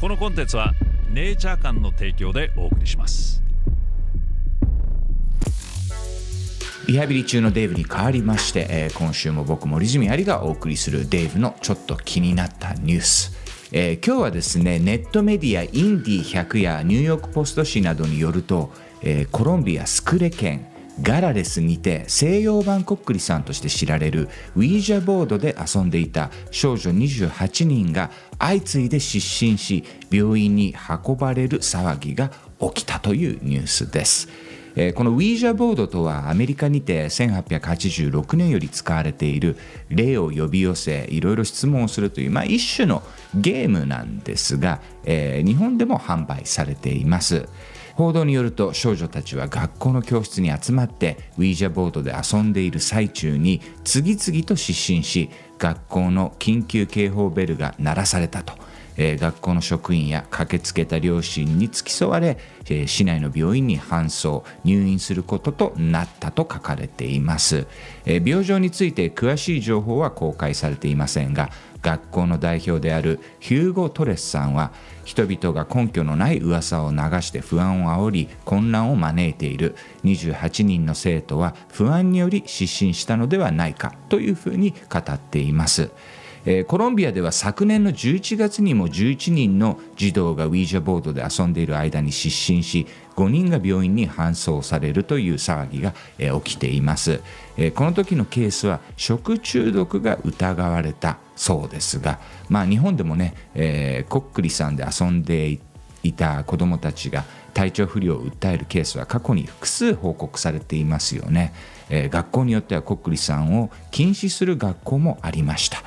このコンテンツはネイチャー館の提供でお送りします。リハビリ中のデイブに代わりまして、今週も僕森住有がお送りするデイブのちょっと気になったニュース、今日はですね、ネットメディアインディ100やニューヨークポスト紙などによると、コロンビアスクレ県ガラレスにて西洋版コックリさんとして知られるウィージャボードで遊んでいた少女28人が相次いで失神し、病院に運ばれる騒ぎが起きたというニュースです。このウィージャボードとはアメリカにて1886年より使われている霊を呼び寄せいろいろ質問をするという、一種のゲームなんですが、日本でも販売されています。報道によると、少女たちは学校の教室に集まってウィージャボードで遊んでいる最中に次々と失神し、学校の緊急警報ベルが鳴らされたと、学校の職員や駆けつけた両親に付き添われ、市内の病院に搬送入院することとなったと書かれています。病状について詳しい情報は公開されていませんが、学校の代表であるヒューゴ・トレスさんは、人々が根拠のない噂を流して不安を煽り混乱を招いている28人の生徒は不安により失神したのではないかというふうに語っています。コロンビアでは昨年の11月にも11人の児童がウィージャボードで遊んでいる間に失神し、5人が病院に搬送されるという騒ぎが起きています。この時のケースは食中毒が疑われたそうですが、日本でもね、コックリさんで遊んでいた子どもたちが体調不良を訴えるケースは過去に複数報告されていますよね。学校によってはコックリさんを禁止する学校もありました。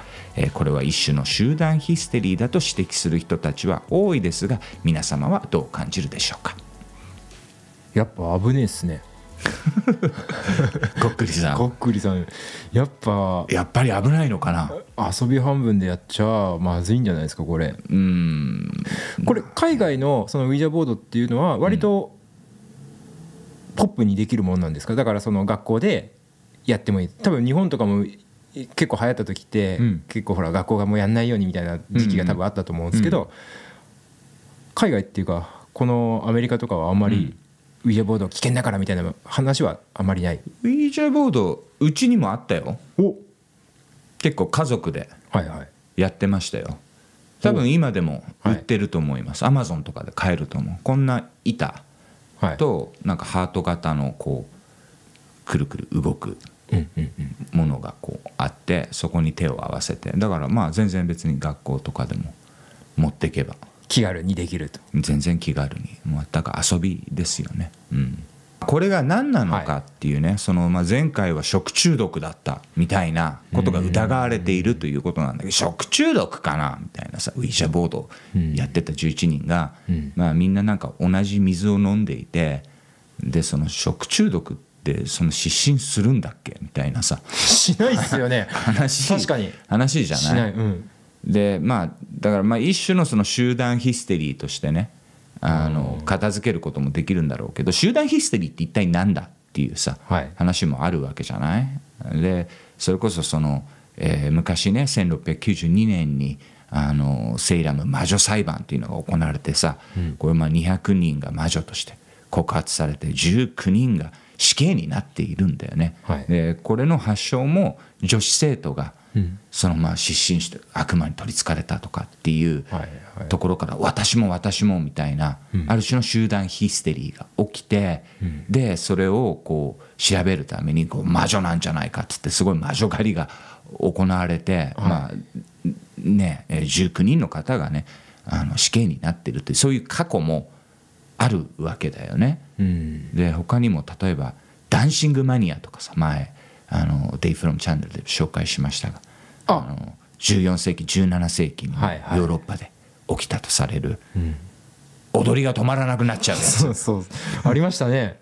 これは一種の集団ヒステリーだと指摘する人たちは多いですが、皆様はどう感じるでしょうか。やっぱ危ねえですね。コックリさんやっぱり危ないのかな。遊び半分でやっちゃまずいんじゃないですかこれ。これ海外のそのウィジャボードっていうのは割とポップにできるもんなんですか。だからその学校でやってもいい。多分日本とかも結構流行った時って、結構ほら学校がもうやんないようにみたいな時期が多分あったと思うんですけど、海外っていうかこのアメリカとかはあんまりウィジャボード危険だからみたいな話はあんまりない。ウィジャボードうちにもあったよ。お、結構家族でやってましたよ、多分今でも売ってると思います、Amazon とかで買えると思う。こんな板となんかハート型のこうくるくる動くものがこうあって、そこに手を合わせて、だから全然別に学校とかでも持ってけば気軽にできると。全然気軽に、全く遊びですよね、これが何なのかっていうね、その前回は食中毒だったみたいなことが疑われているということなんだけど、食中毒かなみたいなさ、ウィジャボードやってた11人が、みんななんか同じ水を飲んでいて、でその食中毒ってその失神するんだっけみたいなさ、しないっすよね。確かに話じゃない。しない、でだから一種のその集団ヒステリーとしてね、片付けることもできるんだろうけど、集団ヒステリーって一体なんだっていうさ、話もあるわけじゃない。でそれこそその、昔ね1692年にセイラム魔女裁判っていうのが行われてさ、これ200人が魔女として告発されて19人が死刑になっているんだよね、でこれの発祥も女子生徒がその失神して悪魔に取りつかれたとかっていうところから、私もみたいな、ある種の集団ヒステリーが起きて、でそれをこう調べるためにこう魔女なんじゃないかっつって、すごい魔女狩りが行われて、19人の方がね死刑になってるっていう、そういう過去もあるわけだよね、で他にも例えばダンシングマニアとかさ、前デイフロムチャンネルで紹介しましたが、14世紀17世紀のヨーロッパで起きたとされる、踊りが止まらなくなっちゃうやつ。そうありましたね。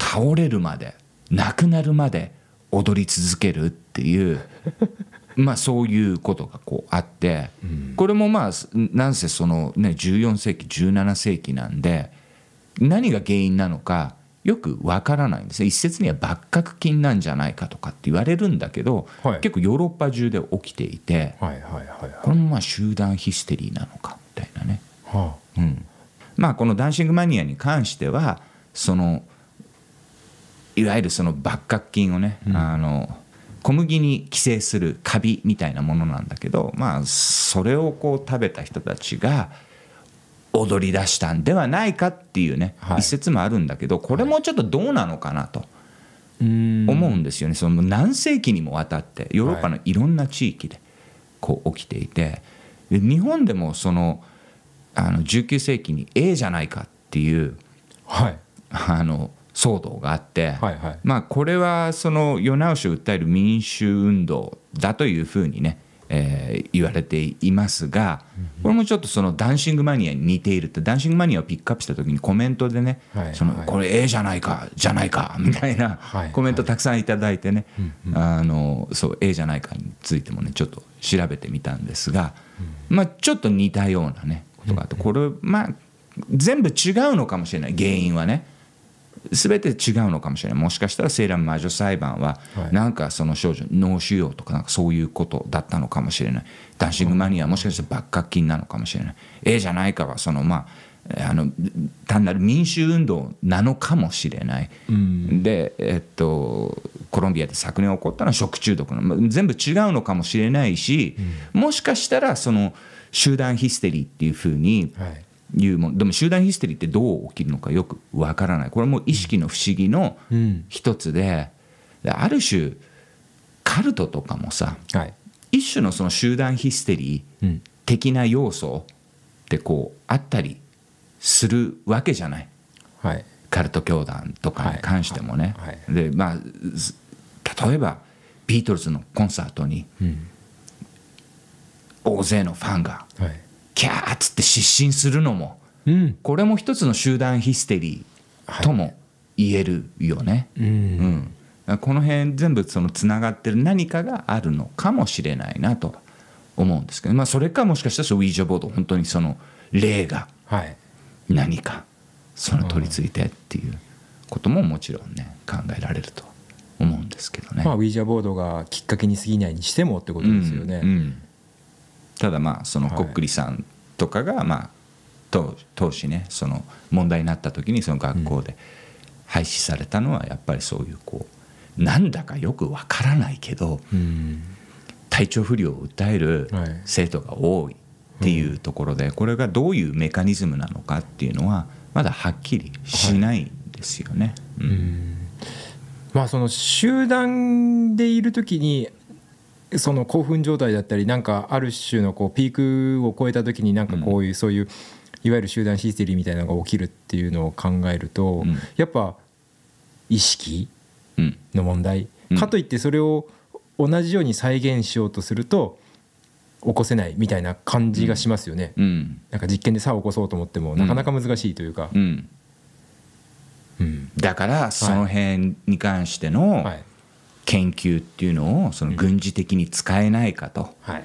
倒れるまで、なくなるまで踊り続けるっていうそういうことがこうあって、これもなんせそのね14世紀17世紀なんで、何が原因なのかよくわからないんですね。一説には幕閣禁なんじゃないかとかって言われるんだけど、結構ヨーロッパ中で起きていて、これも集団ヒステリーなのかみたいなね、うん、まあこのダンシングマニアに関してはそのいわゆるそのバッカ菌をね、うん、小麦に寄生するカビみたいなものなんだけど、まあそれをこう食べた人たちが踊り出したんではないかっていうね、はい、一説もあるんだけど、これもちょっとどうなのかなと思うんですよね。その何世紀にもわたってヨーロッパのいろんな地域でこう起きていて、で日本でもその19世紀に A じゃないかっていう、はい、騒動があって、はいはい、まあこれはその世直しを訴える民主運動だというふうにね、言われていますが、これもちょっとそのダンシングマニアに似ているって、ダンシングマニアをピックアップした時にコメントでね、はいはい、そのこれ A じゃないかじゃないかみたいなコメントたくさんいただいてね、はいはい、そう A じゃないかについてもねちょっと調べてみたんですが、まあちょっと似たようなねことがあって、これまあ全部違うのかもしれない、原因はね全て違うのかもしれない。もしかしたらセーラム魔女裁判はなんかその少女脳腫瘍とかなんかそういうことだったのかもしれない。ダンシングマニアはもしかしたらバッカ菌なのかもしれない。A じゃないかはそのまあ単なる民主運動なのかもしれない。でコロンビアで昨年起こったのは食中毒の、全部違うのかもしれないし、もしかしたらその集団ヒステリーっていうふうに、はいいうものでも集団ヒステリーってどう起きるのかよくわからない。これも意識の不思議の一つで、ある種カルトとかもさ、はい、一種のその集団ヒステリー的な要素ってこうあったりするわけじゃない、はい、カルト教団とかに関してもね、はいはいはい、でまあ例えばビートルズのコンサートに大勢のファンが、はいキャーっつって失神するのも、うん、これも一つの集団ヒステリーとも言えるよね、はいうんうん、この辺全部そのつながってる何かがあるのかもしれないなと思うんですけど、まあ、それかもしかしたらウィージャボード本当にその霊が何かその取り付いてっていうことももちろんね考えられると思うんですけどね、まあ、ウィージャボードがきっかけに過ぎないにしてもってことですよね、うんうんただまあそのコックリさんとかがまあ当時ねその問題になった時にその学校で廃止されたのはやっぱりそういうこうなんだかよくわからないけど体調不良を訴える生徒が多いっていうところで、これがどういうメカニズムなのかっていうのはまだはっきりしないんですよね、はいうんまあ、その集団でいる時にその興奮状態だったりなんかある種のこうピークを超えた時になんかこういうそういういわゆる集団ヒステリーみたいなのが起きるっていうのを考えるとやっぱ意識の問題かといってそれを同じように再現しようとすると起こせないみたいな感じがしますよね。なんか実験でさあ起こそうと思ってもなかなか難しいというか、だからその辺に関しての、はい研究っていうのをその軍事的に使えないかと、うんはい、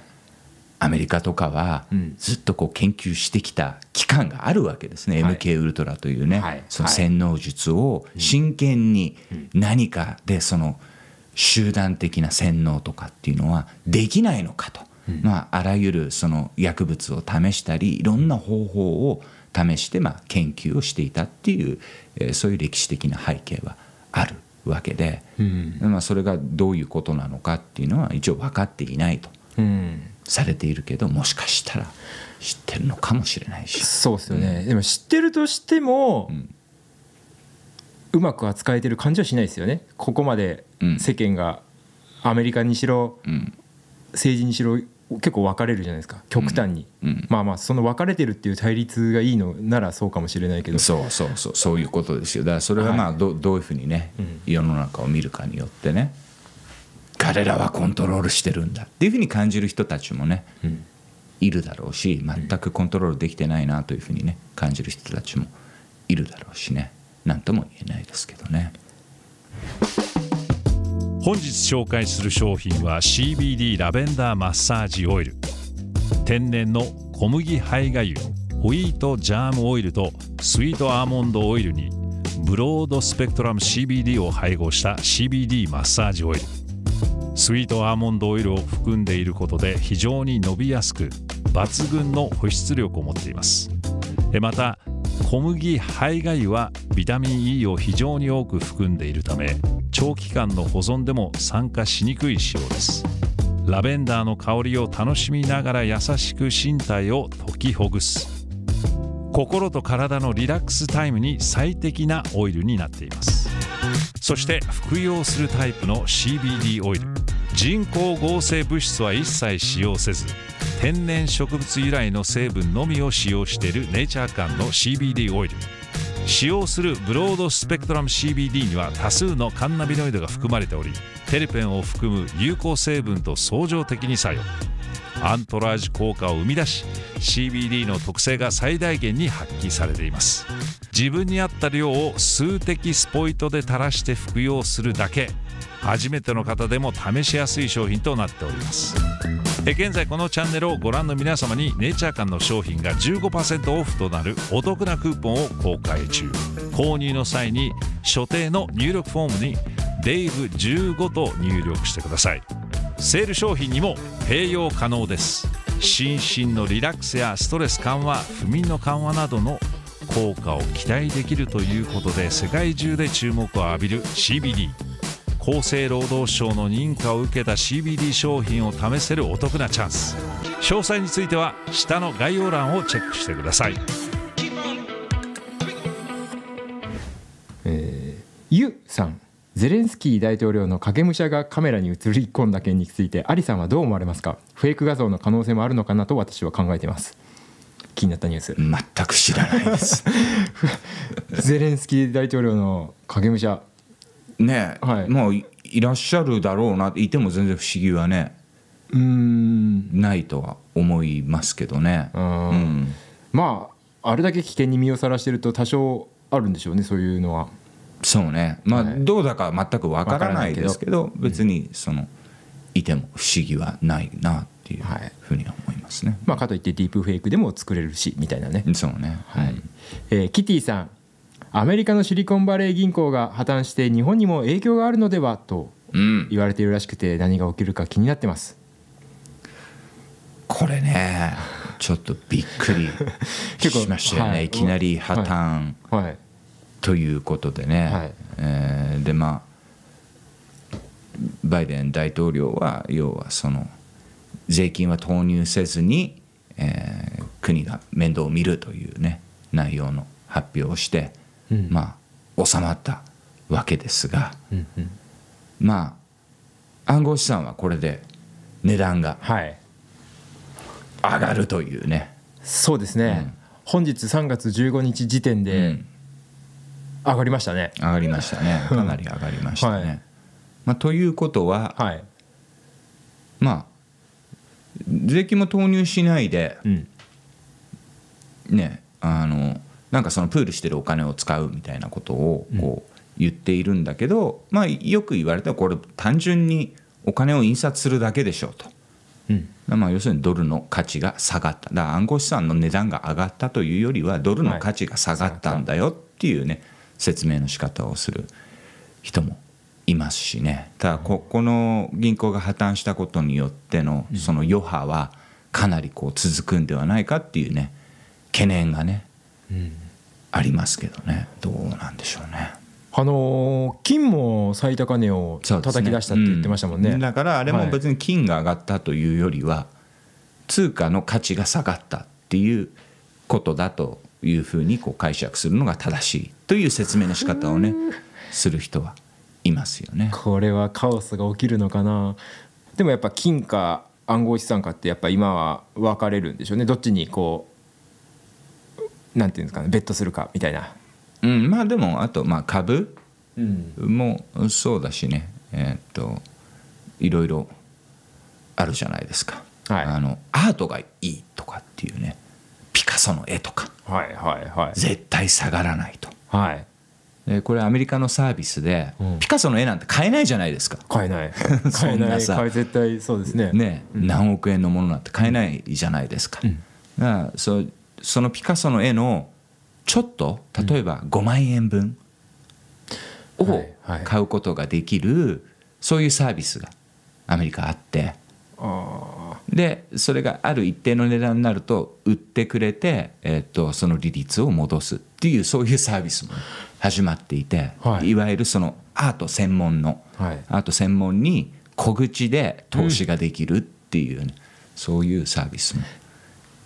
アメリカとかはずっとこう研究してきた期間があるわけですね、はい、MK ウルトラというね、はい、その洗脳術を真剣に何かでその集団的な洗脳とかっていうのはできないのかと、うんまあ、あらゆるその薬物を試したりいろんな方法を試してまあ研究をしていたっていう、そういう歴史的な背景はあるわけで、まあ、それがどういうことなのかっていうのは一応分かっていないとされているけど、もしかしたら知ってるのかもしれないし、そうですよね、でも知ってるとしても、うまく扱えてる感じはしないですよね。ここまで世間がアメリカにしろ、政治にしろ結構分かれるじゃないですか、極端に、まあまあその分かれてるっていう対立がいいのならそうかもしれないけど、そういうことですよ。だからそれはまあ どういうふうにね世の中を見るかによってね、彼らはコントロールしてるんだっていうふうに感じる人たちもねいるだろうし、全くコントロールできてないなというふうにね感じる人たちもいるだろうしね、何とも言えないですけどね。本日紹介する商品は CBD ラベンダーマッサージオイル、天然の小麦胚芽油、ホイートジャームオイルとスイートアーモンドオイルにブロードスペクトラム CBD を配合した CBD マッサージオイル、スイートアーモンドオイルを含んでいることで非常に伸びやすく抜群の保湿力を持っています。また小麦、胚芽はビタミン E を非常に多く含んでいるため、長期間の保存でも酸化しにくい塩です。ラベンダーの香りを楽しみながら優しく身体を解きほぐす、心と体のリラックスタイムに最適なオイルになっています。そして服用するタイプの CBD オイル、人工合成物質は一切使用せず、天然植物由来の成分のみを使用しているネイチャー感の CBD オイル。使用するブロードスペクトラム CBD には多数のカンナビノイドが含まれており、テルペンを含む有効成分と相乗的に作用、アントラージュ効果を生み出し、 CBD の特性が最大限に発揮されています。自分に合った量を数滴スポイトで垂らして服用するだけ、初めての方でも試しやすい商品となっております。現在このチャンネルをご覧の皆様にネイチャー館の商品が 15% オフとなるお得なクーポンを公開中。購入の際に所定の入力フォームに「DAVE15」と入力してください。セール商品にも併用可能です。心身のリラックスやストレス緩和、不眠の緩和などの効果を期待できるということで、世界中で注目を浴びる CBD。厚生労働省の認可を受けた CBD 商品を試せるお得なチャンス。詳細については下の概要欄をチェックしてください。ユさん、ゼレンスキー大統領の影武者がカメラに映り込んだ件について、アリさんはどう思われますか？フェイク画像の可能性もあるのかなと私は考えています。気になったニュース、全く知らないですゼレンスキー大統領の影武者ね、はい、もういらっしゃるだろうな、いても全然不思議はね、ないとは思いますけどね。うん、まああれだけ危険に身をさらしてると多少あるんでしょうね、そういうのは。そうね、まあ、どうだか全くわからないですけど、別にそのいても不思議はないなっていうふうには思いますね。はい、まあ、かといってディープフェイクでも作れるしみたいなね。そうね、はい。キティさん、アメリカのシリコンバレー銀行が破綻して日本にも影響があるのではと言われているらしくて、何が起きるか気になってます。これねちょっとびっくりしましたよね、はい、いきなり破綻、はいはい、ということでね、はい。でまあバイデン大統領は要はその税金は投入せずに、国が面倒を見るというね内容の発表をして、まあ収まったわけですが、まあ暗号資産はこれで値段が上がるというね、はい、そうですね、本日3月15日時点で上がりましたね、上がりましたね、かなり上がりましたね、はい。まあ、ということは、はい、まあ税金も投入しないで、ね、なんかそのプールしてるお金を使うみたいなことをこう言っているんだけど、まあよく言われたらこれ単純にお金を印刷するだけでしょうと、まあ要するにドルの価値が下がった、だから暗号資産の値段が上がったというよりはドルの価値が下がったんだよっていうね説明の仕方をする人もいますしね。ただこの銀行が破綻したことによってのその余波はかなりこう続くんではないかっていうね懸念がね、ありますけどね、どうなんでしょうね。金も最高値を叩き出したって言ってましたもんね。だからあれも別に金が上がったというよりは、通貨の価値が下がったっていうことだというふうにこう解釈するのが正しいという説明の仕方をねする人はいますよね。これはカオスが起きるのかな。でもやっぱ金か暗号資産かってやっぱ今は分かれるんでしょうね。どっちにこうなんていうんですかね、ベットするかみたいな、まあでもあとまあ株もそうだしね、いろいろあるじゃないですか、はい、アートがいいとかっていうね、ピカソの絵とか、はいはいはい、絶対下がらないと、はい、でこれアメリカのサービスで、ピカソの絵なんて買えないじゃないですか。買えない買えない買え絶対そうです ね、何億円のものなんて買えないじゃないですか、だからそのピカソの絵のちょっと例えば5万円分を買うことができる、そういうサービスがアメリカあって、でそれがある一定の値段になると売ってくれて、その利率を戻すっていう、そういうサービスも始まっていて、はい、いわゆるそのアート専門の、はい、アート専門に小口で投資ができるっていう、ね、うん、そういうサービスも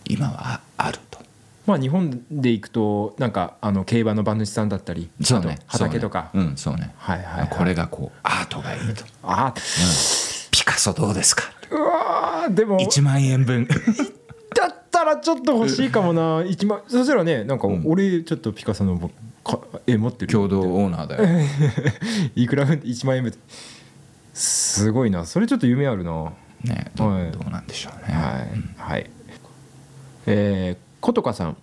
今はあると。まあ、日本で行くとなんか競馬の馬主さんだったり、そう、ね、あと畑とか、そうね、これがこうアートがいいとあ、うん、ピカソどうですか、うわでも1万円分だったらちょっと欲しいかもな1万。そしたらね、なんか俺ちょっとピカソの絵持ってる、共同オーナーだよいくら分1万円分、すごいな、それちょっと夢あるな、ね、どうなんでしょうね、はい、うん、はい。琴香さん、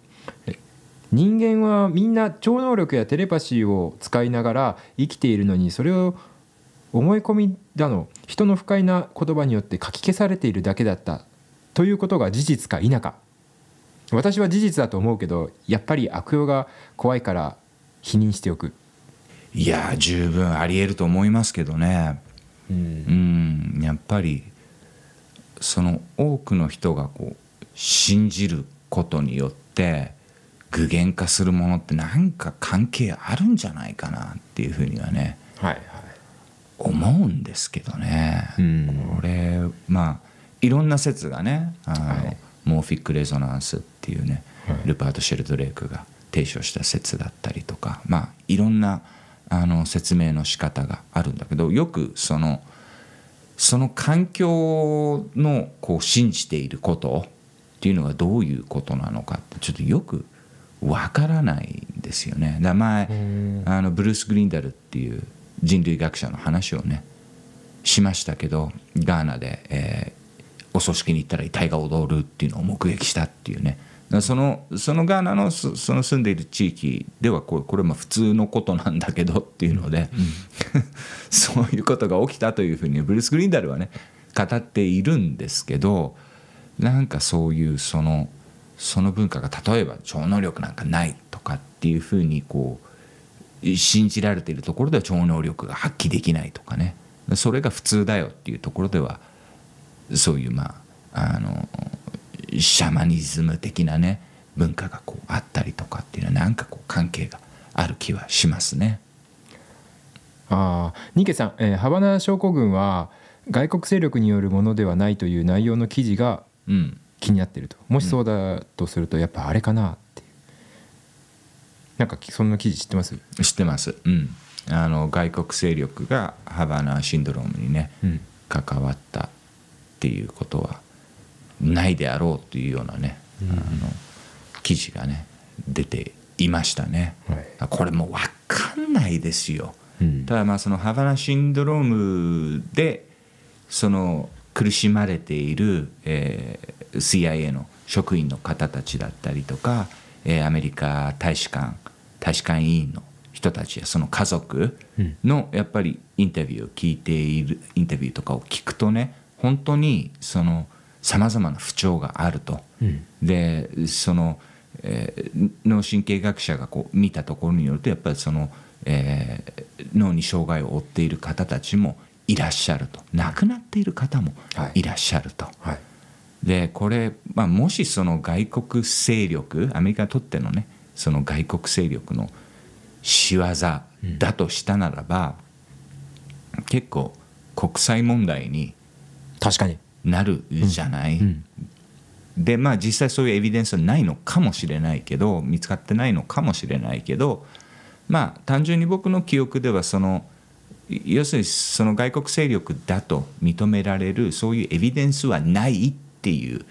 人間はみんな超能力やテレパシーを使いながら生きているのに、それを思い込みだの人の不快な言葉によって書き消されているだけだったということが事実か否か。私は事実だと思うけど、やっぱり悪用が怖いから否認しておく。いや十分ありえると思いますけどね、うん、うん、やっぱりその多くの人がこう信じることによって具現化するものってなんか関係あるんじゃないかなっていうふうにはね、はいはい、思うんですけどね、うん、これまあいろんな説がね、はい、モーフィックレゾナンスっていうね、はい、ルパート・シェルドレイクが提唱した説だったりとか、まあいろんな説明の仕方があるんだけど、よくその環境のこう信じていることっていうのがどういうことなのかってちょっとよくわからないんですよね。だ前ブルース・グリンダルっていう人類学者の話をねしましたけど、ガーナで、お葬式に行ったら遺体が踊るっていうのを目撃したっていうね。そのガーナのその住んでいる地域ではこれまあ普通のことなんだけどっていうので、うん、そういうことが起きたというふうにブルース・グリンダルはね語っているんですけど、なんかそういうその文化が例えば超能力なんかないとかっていうふうにこう信じられているところでは超能力が発揮できないとかね、それが普通だよっていうところではそういうまあシャマニズム的なね文化がこうあったりとかっていうのはなんかこう関係がある気はしますね。ああ、ニケさん、ハバナ症候群は外国勢力によるものではないという内容の記事が気になってると、うん、もしそうだとするとやっぱあれかなっていう、なんかそんな記事知ってます？知ってます、うん、外国勢力がハバナシンドロームにね、うん、関わったっていうことはないであろうというようなね、うん、記事がね出ていましたね、はい、これもう分かんないですよ、うん、ただまあそのハバナシンドロームでその苦しまれている、CIA の職員の方たちだったりとか、アメリカ大使館委員の人たちやその家族のやっぱりインタビューを聞いている、インタビューとかを聞くとね、本当にそのさまざまな不調があると、うん、でその、脳神経学者がこう見たところによるとやっぱりその、脳に障害を負っている方たちもいらっしゃると、亡くなっている方もいらっしゃると、はいはい、でこれ、まあ、もしその外国勢力、アメリカにとってのねその外国勢力の仕業だとしたならば、うん、結構国際問題に確かになるじゃない、うんうん、でまあ実際そういうエビデンスはないのかもしれないけど、見つかってないのかもしれないけど、まあ単純に僕の記憶ではその要するにその外国勢力だと認められるそういうエビデンスはないっていう、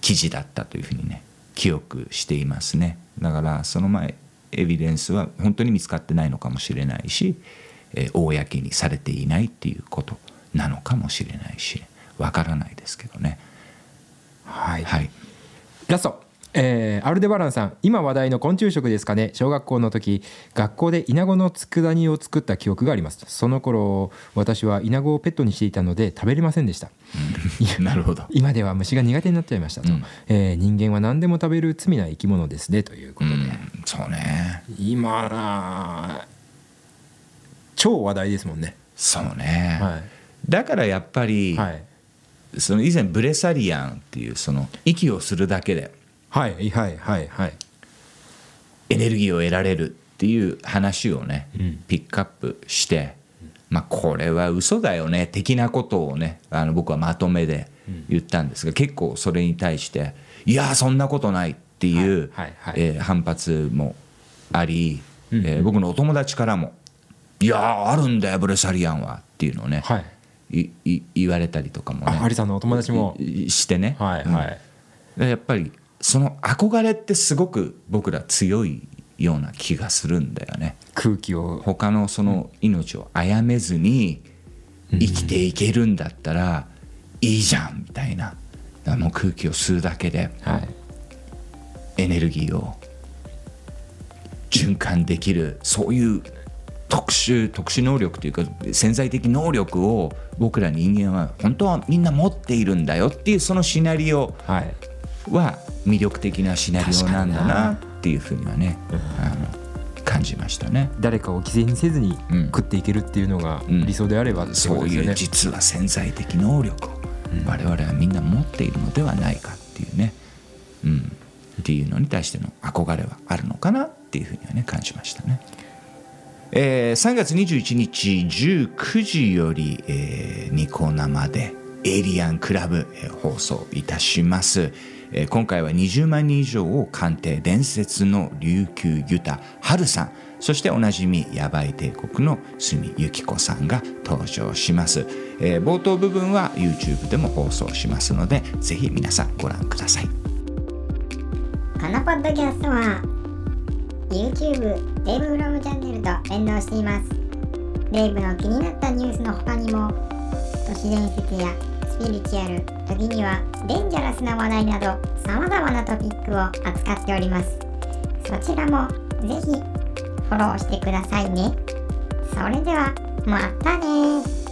記事だったというふうにね記憶していますね。だからその前エビデンスは本当に見つかってないのかもしれないし、公にされていないっていうことなのかもしれないし、わからないですけどね。はい、はい、ラスト、アルデバランさん、今話題の昆虫食ですかね。小学校の時学校でイナゴの佃煮を作った記憶があります。その頃私はイナゴをペットにしていたので食べれませんでしたなるほど。今では虫が苦手になっちゃいましたと、うん、人間は何でも食べる罪な生き物ですねということで、うん、そうね、今な超話題ですもんね。そうね、はい、だからやっぱり、はい、その以前ブレサリアンっていうその息をするだけではいはいはいはいエネルギーを得られるっていう話をね、うん、ピックアップして、まあ、これは嘘だよね的なことをね僕はまとめで言ったんですが、結構それに対していやそんなことないっていう、はいはいはい反発もあり、僕のお友達からもいやあるんだよブレサリアンはっていうのをね、はい、言われたりとかもねハリさんのお友達もしてね、はいはいうん、やっぱりその憧れってすごく僕ら強いような気がするんだよね。空気を他のその命を殺めずに生きていけるんだったらいいじゃんみたいな、もう空気を吸うだけでエネルギーを循環できる、そういう特殊能力というか潜在的能力を僕ら人間は本当はみんな持っているんだよっていう、そのシナリオは魅力的なシナリオなんだなっていうふうにはね、感じましたね。誰かを犠牲にせずに食っていけるっていうのが理想であればってことですよね、うんうん、そういう実は潜在的能力を我々はみんな持っているのではないかっていうね、うん、っていうのに対しての憧れはあるのかなっていうふうにはね感じましたね。3月21日19時より、ニコ生でエイリアンクラブ、放送いたします。今回は20万人以上を鑑定、伝説の琉球ユタハルさん、そしておなじみヤバイ帝国の角由紀子さんが登場します。冒頭部分は YouTube でも放送しますので、ぜひ皆さんご覧ください。このポッドキャストは YouTube デイブフロムチャンネルと連動しています。デイブの気になったニュースの他にも、都市伝説やスピリチュアル、時にはデンジャラスな話題など様々なトピックを扱っております。そちらもぜひフォローしてくださいね。それではまたね。